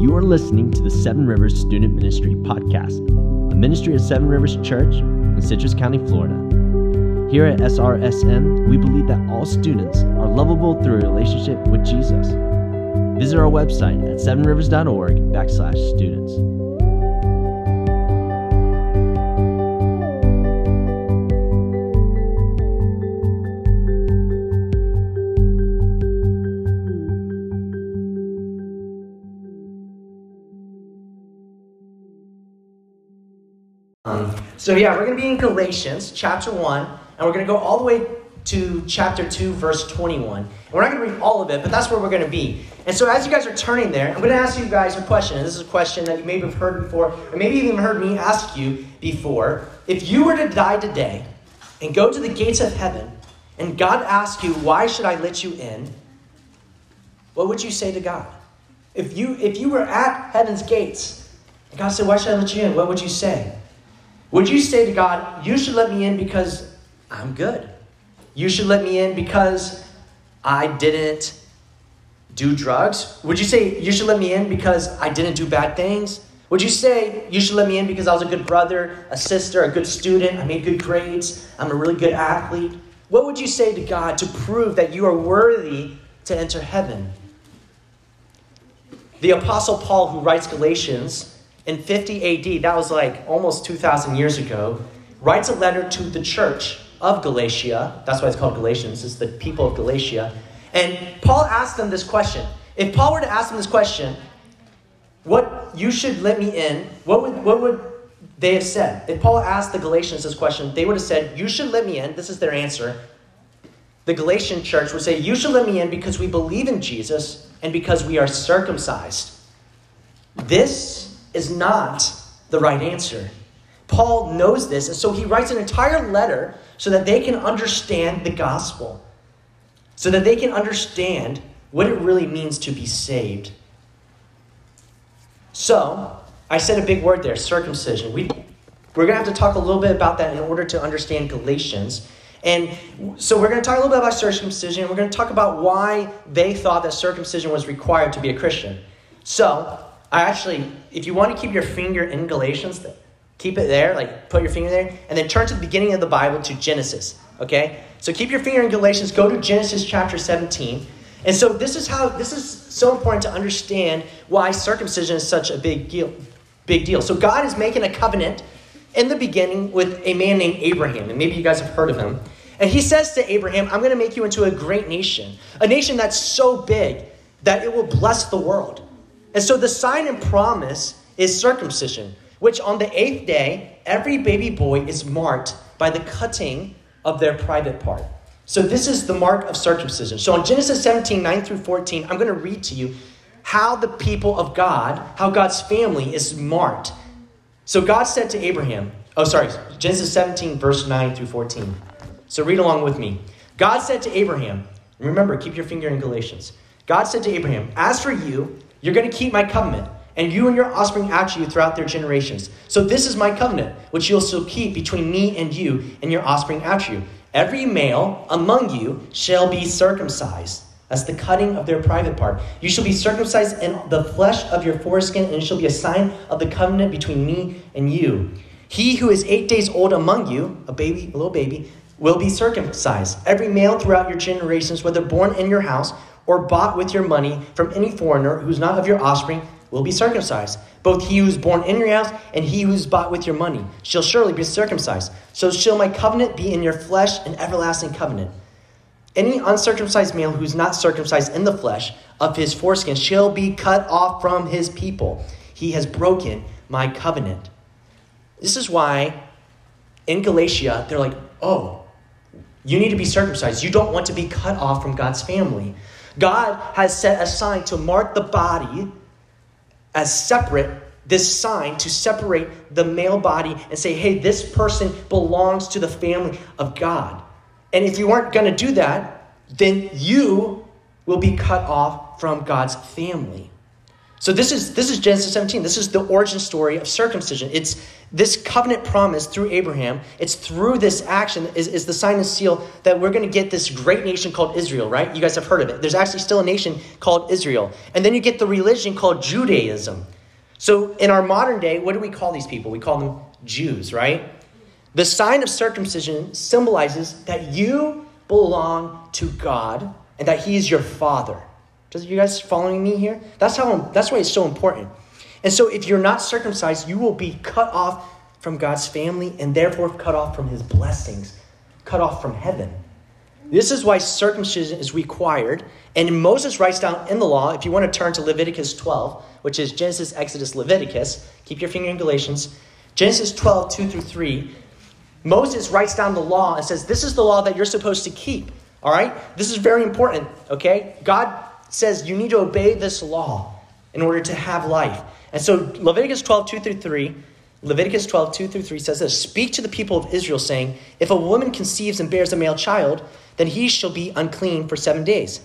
You are listening to the Seven Rivers Student Ministry Podcast, a ministry of Seven Rivers Church in Citrus County, Florida. Here at SRSM, we believe that all students are lovable through a relationship with Jesus. Visit our website at sevenrivers.org/students. We're going to be in Galatians chapter 1, and we're going to go all the way to chapter 2, verse 21. And we're not going to read all of it, but that's where we're going to be. And so as you guys are turning there, I'm going to ask you guys a question. And this is a question that you maybe have heard before, or maybe even heard me ask you before. If you were to die today and go to the gates of heaven, and God asked you, why should I let you in? What would you say to God? If you were at heaven's gates, and God said, why should I let you in? What would you say? Would you say to God, you should let me in because I'm good. You should let me in because I didn't do drugs. Would you say, you should let me in because I didn't do bad things? Would you say, you should let me in because I was a good brother, a sister, a good student, I made good grades, I'm a really good athlete? What would you say to God to prove that you are worthy to enter heaven? The Apostle Paul, who writes Galatians, in 50 AD, that was like almost 2,000 years ago, writes a letter to the church of Galatia. That's why it's called Galatians. It's the people of Galatia. And Paul asked them this question. If Paul were to ask them this question, what you should let me in, what would they have said? If Paul asked the Galatians this question, they would have said, you should let me in. This is their answer. The Galatian church would say, you should let me in because we believe in Jesus and because we are circumcised. This is not the right answer. Paul knows this, and so he writes an entire letter so that they can understand the gospel, so that they can understand what it really means to be saved. So, I said a big word there, circumcision. We're going to have to talk a little bit about that in order to understand Galatians. And so we're going to talk a little bit about circumcision. We're going to talk about why they thought that circumcision was required to be a Christian. So, if you want to keep your finger in Galatians, keep it there, put your finger there, and then turn to the beginning of the Bible to Genesis, okay? So keep your finger in Galatians, go to Genesis chapter 17. And so this is so important to understand why circumcision is such a big deal. So God is making a covenant in the beginning with a man named Abraham, and maybe you guys have heard of him. And he says to Abraham, I'm going to make you into a great nation, a nation that's so big that it will bless the world. And so the sign and promise is circumcision, which on the 8th day, every baby boy is marked by the cutting of their private part. So this is the mark of circumcision. So in Genesis 17, 9 through 14, I'm going to read to you how the people of God, how God's family is marked. So God said to Abraham, Genesis 17, verse 9 through 14. So read along with me. God said to Abraham, remember, keep your finger in Galatians. God said to Abraham, as for you, you're going to keep my covenant, and you and your offspring after you throughout their generations. So this is my covenant, which you'll still keep between me and you and your offspring after you. Every male among you shall be circumcised. That's the cutting of their private part. You shall be circumcised in the flesh of your foreskin, and it shall be a sign of the covenant between me and you. He who is 8 days old among you, a little baby, will be circumcised. Every male throughout your generations, whether born in your house or bought with your money from any foreigner who's not of your offspring will be circumcised. Both he who's born in your house and he who's bought with your money shall surely be circumcised. So shall my covenant be in your flesh, an everlasting covenant. Any uncircumcised male who's not circumcised in the flesh of his foreskin shall be cut off from his people. He has broken my covenant. This is why in Galatia, they're like, oh, you need to be circumcised. You don't want to be cut off from God's family. God has set a sign to mark the body as separate, this sign to separate the male body and say, hey, this person belongs to the family of God. And if you aren't going to do that, then you will be cut off from God's family. So this is Genesis 17. This is the origin story of circumcision. It's this covenant promise through Abraham. It's through this action is the sign and seal that we're going to get this great nation called Israel, right? You guys have heard of it. There's actually still a nation called Israel. And then you get the religion called Judaism. So in our modern day, what do we call these people? We call them Jews, right? The sign of circumcision symbolizes that you belong to God and that he is your father. You guys following me here? That's why it's so important. And so if you're not circumcised, you will be cut off from God's family and therefore cut off from his blessings, cut off from heaven. This is why circumcision is required. And Moses writes down in the law, if you want to turn to Leviticus 12, which is Genesis, Exodus, Leviticus, keep your finger in Galatians, Genesis 12, 2 through 3, Moses writes down the law and says, this is the law that you're supposed to keep. All right? This is very important, okay? God says you need to obey this law in order to have life. And so Leviticus 12, 2 through 3 says this, speak to the people of Israel saying, if a woman conceives and bears a male child, then he shall be unclean for 7 days.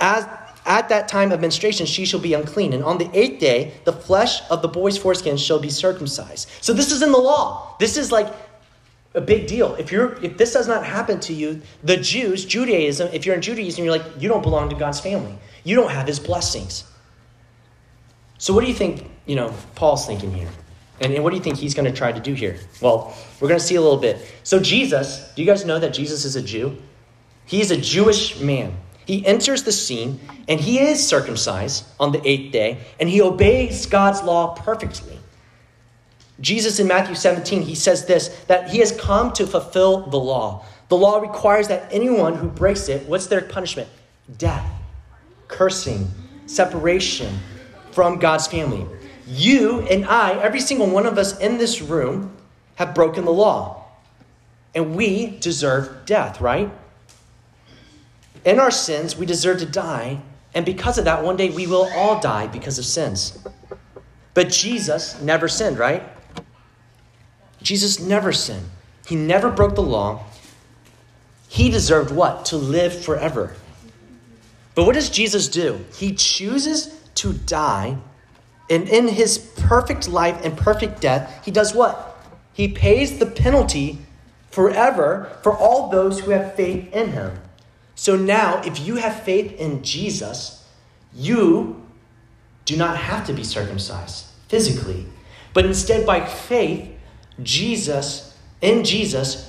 As at that time of menstruation, she shall be unclean. And on the 8th day, the flesh of the boy's foreskin shall be circumcised. So this is in the law. This is like a big deal. If this does not happen to you, the Jews, Judaism, if you're in Judaism, you're like, you don't belong to God's family. You don't have his blessings. So what do you think, Paul's thinking here? And what do you think he's going to try to do here? Well, we're going to see a little bit. So Jesus, do you guys know that Jesus is a Jew? He is a Jewish man. He enters the scene and he is circumcised on the 8th day and he obeys God's law perfectly. Jesus in Matthew 17, he says this, that he has come to fulfill the law. The law requires that anyone who breaks it, what's their punishment? Death, cursing, separation from God's family. You and I, every single one of us in this room, have broken the law. And we deserve death, right? In our sins, we deserve to die. And because of that, one day we will all die because of sins. But Jesus never sinned, right? Jesus never sinned. He never broke the law. He deserved what? To live forever. But what does Jesus do? He chooses to die. And in his perfect life and perfect death, he does what? He pays the penalty forever for all those who have faith in him. So now, if you have faith in Jesus, you do not have to be circumcised physically. But instead, by faith, in Jesus,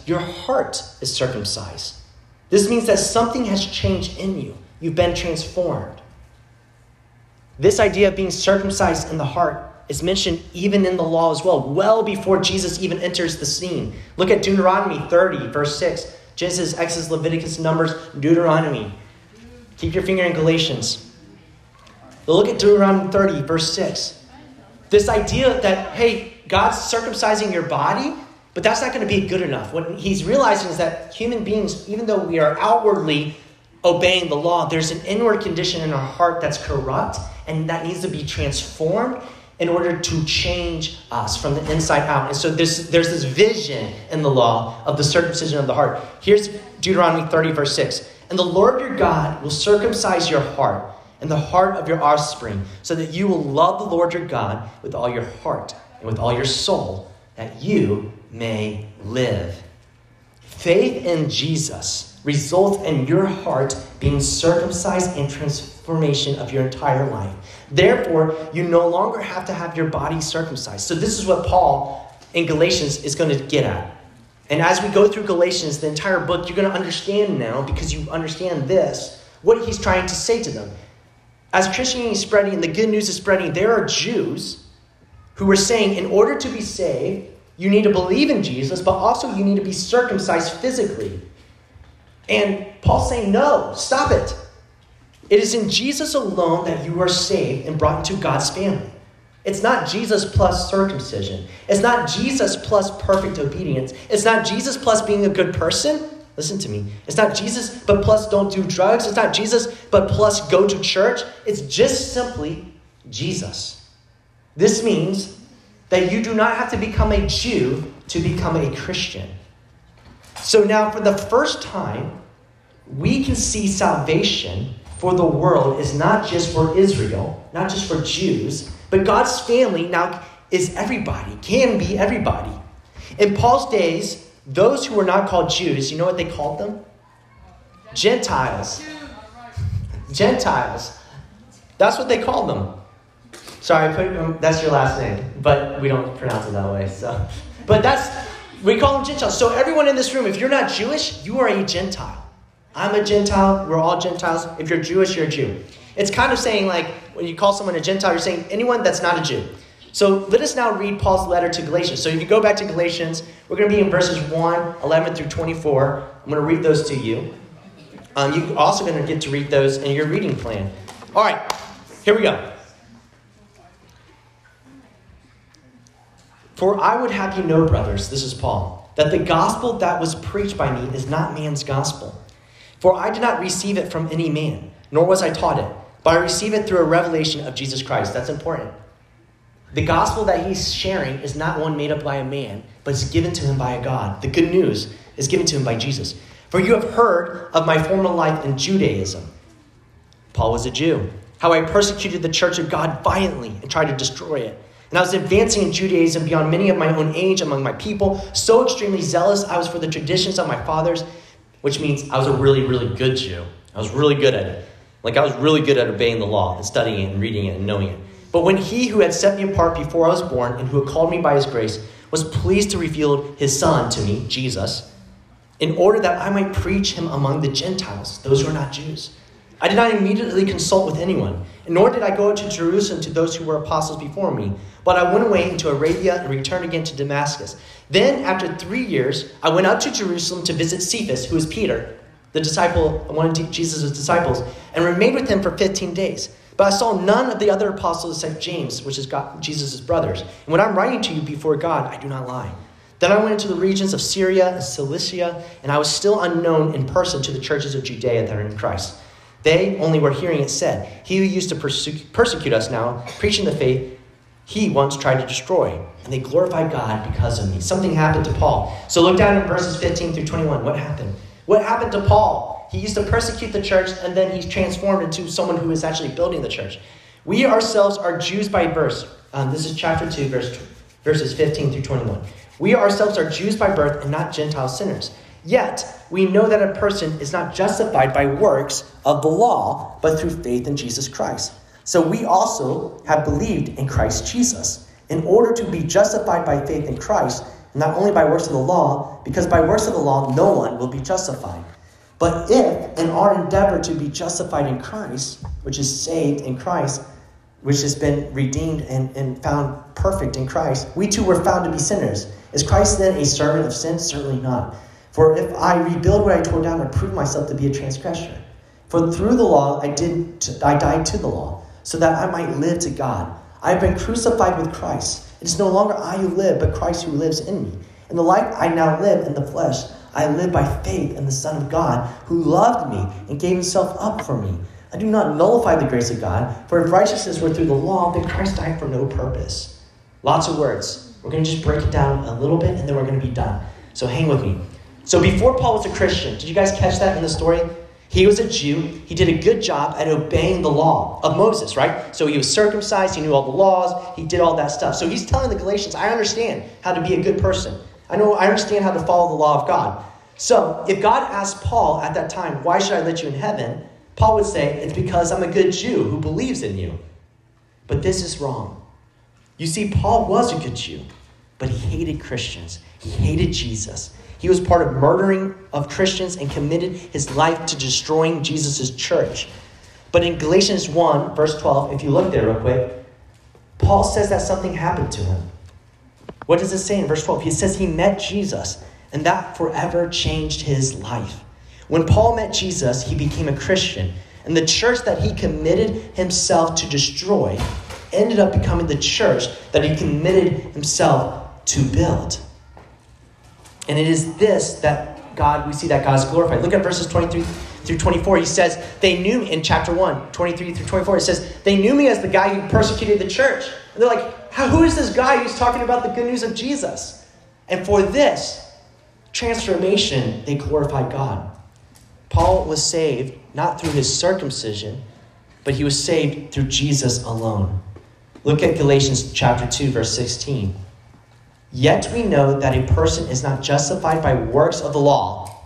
your heart is circumcised. This means that something has changed in you. You've been transformed. This idea of being circumcised in the heart is mentioned even in the law as well, well before Jesus even enters the scene. Look at Deuteronomy 30, verse 6. Genesis, Exodus, Leviticus, Numbers, Deuteronomy. Keep your finger in Galatians. But look at Deuteronomy 30, verse 6. This idea that, hey, God's circumcising your body, but that's not going to be good enough. What he's realizing is that human beings, even though we are outwardly obeying the law, there's an inward condition in our heart that's corrupt and that needs to be transformed in order to change us from the inside out. And so there's this vision in the law of the circumcision of the heart. Here's Deuteronomy 30, verse 6. And the Lord your God will circumcise your heart and the heart of your offspring so that you will love the Lord your God with all your heart and with all your soul, that you may live. Faith in Jesus results in your heart being circumcised and transformation of your entire life. Therefore, you no longer have to have your body circumcised. So this is what Paul in Galatians is going to get at. And as we go through Galatians, the entire book, you're going to understand now, because you understand this, what he's trying to say to them. As Christianity is spreading and the good news is spreading, there are Jews who were saying, in order to be saved, you need to believe in Jesus, but also you need to be circumcised physically. And Paul's saying, no, stop it. It is in Jesus alone that you are saved and brought into God's family. It's not Jesus plus circumcision. It's not Jesus plus perfect obedience. It's not Jesus plus being a good person. Listen to me. It's not Jesus, but plus don't do drugs. It's not Jesus, but plus go to church. It's just simply Jesus. This means that you do not have to become a Jew to become a Christian. So now for the first time, we can see salvation for the world is not just for Israel, not just for Jews, but God's family now is everybody, can be everybody. In Paul's days, those who were not called Jews, you know what they called them? Gentiles. Gentiles. That's what they called them. Sorry, that's your last name, but we don't pronounce it that way. So, but we call them Gentiles. So everyone in this room, if you're not Jewish, you are a Gentile. I'm a Gentile. We're all Gentiles. If you're Jewish, you're a Jew. It's kind of saying like when you call someone a Gentile, you're saying anyone that's not a Jew. So let us now read Paul's letter to Galatians. So if you go back to Galatians, we're going to be in verses 1, 11 through 24. I'm going to read those to you. You're also going to get to read those in your reading plan. All right, here we go. For I would have you know, brothers, this is Paul, that the gospel that was preached by me is not man's gospel. For I did not receive it from any man, nor was I taught it, but I received it through a revelation of Jesus Christ. That's important. The gospel that he's sharing is not one made up by a man, but it's given to him by a God. The good news is given to him by Jesus. For you have heard of my former life in Judaism. Paul was a Jew. How I persecuted the church of God violently and tried to destroy it. And I was advancing in Judaism beyond many of my own age among my people, so extremely zealous I was for the traditions of my fathers, which means I was a really, really good Jew. I was really good at it. Like I was really good at obeying the law and studying it and reading it and knowing it. But when he who had set me apart before I was born and who had called me by his grace was pleased to reveal his son to me, Jesus, in order that I might preach him among the Gentiles, those who are not Jews. I did not immediately consult with anyone, nor did I go to Jerusalem to those who were apostles before me, but I went away into Arabia and returned again to Damascus. Then, after 3 years, I went up to Jerusalem to visit Cephas, who is Peter, the disciple, one of Jesus' disciples, and remained with him for 15 days. But I saw none of the other apostles except James, which is Jesus' brothers. And when I'm writing to you before God, I do not lie. Then I went into the regions of Syria and Cilicia, and I was still unknown in person to the churches of Judea that are in Christ. They only were hearing it said, he who used to persecute us now, preaching the faith he once tried to destroy. And they glorified God because of me. Something happened to Paul. So look down in verses 15 through 21. What happened? What happened to Paul? He used to persecute the church, and then he's transformed into someone who is actually building the church. We ourselves are Jews by birth. This is chapter 2, verses 15 through 21. We ourselves are Jews by birth and not Gentile sinners. Yet we know that a person is not justified by works of the law, but through faith in Jesus Christ. So we also have believed in Christ Jesus in order to be justified by faith in Christ, not only by works of the law, because by works of the law no one will be justified. But if, in our endeavor to be justified in Christ, which is saved in Christ, which has been redeemed and found perfect in Christ, we too were found to be sinners. Is Christ then a servant of sin? Certainly not. For if I rebuild what I tore down, I prove myself to be a transgressor. For through the law, I died to the law, so that I might live to God. I have been crucified with Christ. It is no longer I who live, but Christ who lives in me. In the life I now live in the flesh, I live by faith in the Son of God, who loved me and gave himself up for me. I do not nullify the grace of God, for if righteousness were through the law, then Christ died for no purpose. Lots of words. We're going to just break it down a little bit, and then we're going to be done. So hang with me. So before Paul was a Christian, did you guys catch that in the story? He was a Jew. He did a good job at obeying the law of Moses, right? So he was circumcised. He knew all the laws. He did all that stuff. So he's telling the Galatians, I understand how to be a good person. I understand how to follow the law of God. So if God asked Paul at that time, why should I let you in heaven? Paul would say, it's because I'm a good Jew who believes in you. But this is wrong. You see, Paul was a good Jew, but he hated Christians. He hated Jesus. He was part of murdering of Christians and committed his life to destroying Jesus' church. But in Galatians 1, verse 12, if you look there real quick, Paul says that something happened to him. What does it say in verse 12? He says he met Jesus, and that forever changed his life. When Paul met Jesus, he became a Christian, and the church that he committed himself to destroy ended up becoming the church that he committed himself to build. And it is this that God, we see that God's glorified. Look at verses 23 through 24. He says, they knew me in chapter 1, 23 through 24. It says, they knew me as the guy who persecuted the church. And they're like, who is this guy who's talking about the good news of Jesus? And for this transformation, they glorified God. Paul was saved not through his circumcision, but he was saved through Jesus alone. Look at Galatians chapter 2, verse 16. Yet we know that a person is not justified by works of the law,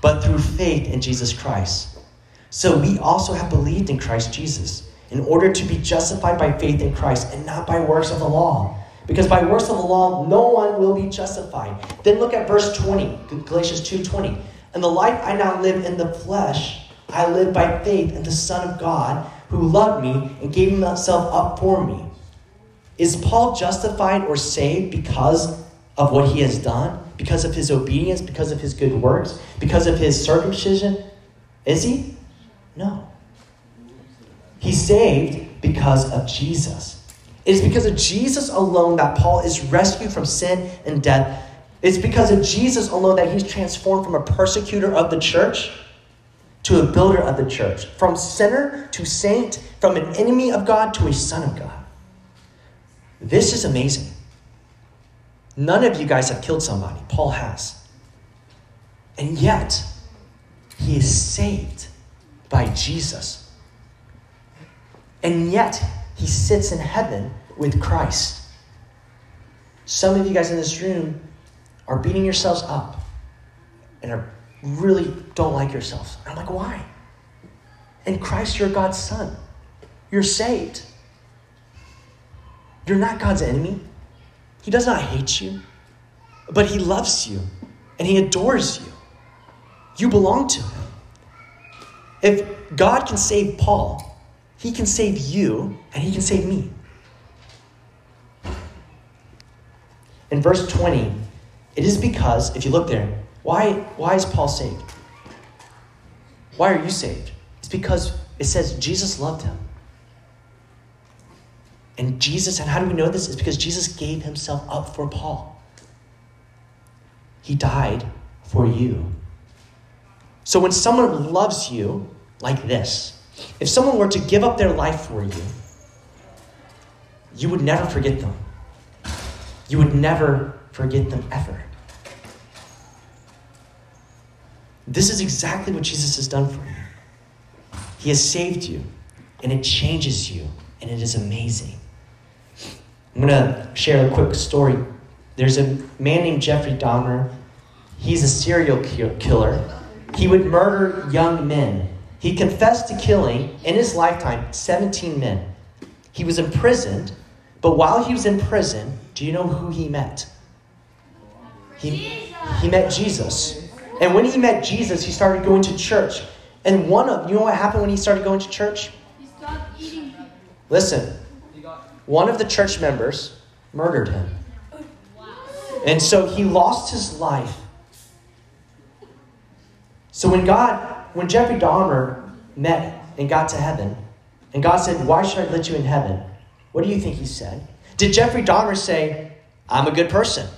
but through faith in Jesus Christ. So we also have believed in Christ Jesus in order to be justified by faith in Christ and not by works of the law. Because by works of the law, no one will be justified. Then look at verse 20, Galatians 2:20. And the life I now live in the flesh, I live by faith in the Son of God who loved me and gave himself up for me. Is Paul justified or saved because of what he has done? Because of his obedience? Because of his good works? Because of his circumcision? Is he? No. He's saved because of Jesus. It is because of Jesus alone that Paul is rescued from sin and death. It's because of Jesus alone that he's transformed from a persecutor of the church to a builder of the church, from sinner to saint, from an enemy of God to a son of God. This is amazing. None of you guys have killed somebody. Paul has. And yet, he is saved by Jesus. And yet, he sits in heaven with Christ. Some of you guys in this room are beating yourselves up and are really don't like yourselves. And I'm like, why? In Christ, you're God's son. You're saved. You're not God's enemy. He does not hate you, but he loves you and he adores you. You belong to him. If God can save Paul, he can save you and he can save me. In verse 20, it is because, if you look there, why is Paul saved? Why are you saved? It's because it says Jesus loved him. And Jesus, and how do we know this? It's because Jesus gave himself up for Paul. He died for you. So when someone loves you like this, if someone were to give up their life for you, you would never forget them. You would never forget them ever. This is exactly what Jesus has done for you. He has saved you, and it changes you, and it is amazing. I'm going to share a quick story. There's a man named Jeffrey Dahmer. He's a serial killer. He would murder young men. He confessed to killing, in his lifetime, 17 men. He was imprisoned, but while he was in prison, do you know who he met? He met Jesus. And when he met Jesus, he started going to church. And you know what happened when he started going to church? He stopped eating. Listen. One of the church members murdered him. And so he lost his life. So when Jeffrey Dahmer met and got to heaven, and God said, why should I let you in heaven? What do you think he said? Did Jeffrey Dahmer say, I'm a good person?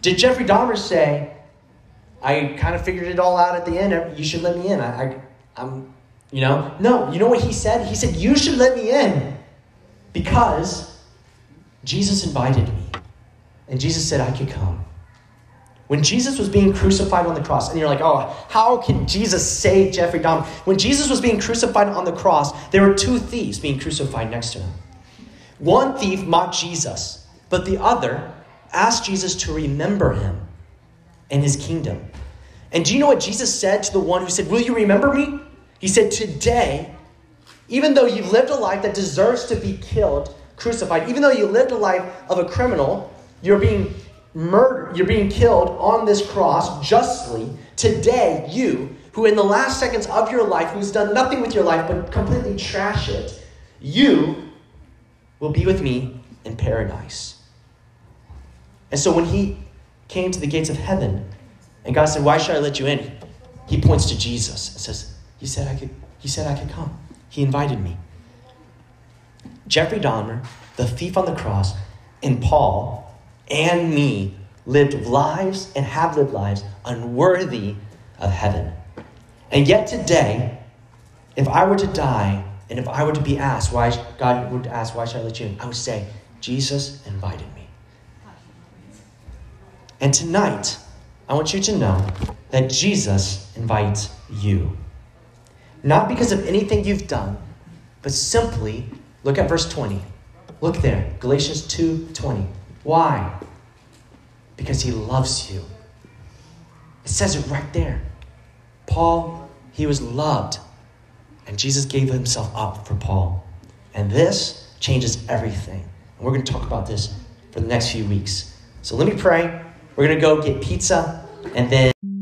Did Jeffrey Dahmer say, I kind of figured it all out at the end, you should let me in? No, you know what he said? He said, you should let me in. Because Jesus invited me, and Jesus said I could come. When Jesus was being crucified on the cross, and you're like, oh, how can Jesus save Jeffrey Dahmer? When Jesus was being crucified on the cross, there were two thieves being crucified next to him. One thief mocked Jesus, but the other asked Jesus to remember him and his kingdom. And do you know what Jesus said to the one who said, will you remember me? He said, today, even though you've lived a life that deserves to be killed, crucified, even though you lived a life of a criminal, you're being murdered, you're being killed on this cross justly. Today, you, who in the last seconds of your life, who's done nothing with your life but completely trash it, you will be with me in paradise. And so when he came to the gates of heaven, and God said, why should I let you in? He points to Jesus and says, He said I could come. He invited me. Jeffrey Dahmer, the thief on the cross, and Paul and me lived lives and have lived lives unworthy of heaven. And yet today, if I were to die, and if I were to be asked, why should I let you in? I would say, Jesus invited me. And tonight, I want you to know that Jesus invites you. Not because of anything you've done, but simply, look at verse 20. Look there, Galatians 2:20. Why? Because he loves you. It says it right there. Paul, he was loved. And Jesus gave himself up for Paul. And this changes everything. And we're going to talk about this for the next few weeks. So let me pray. We're going to go get pizza and then...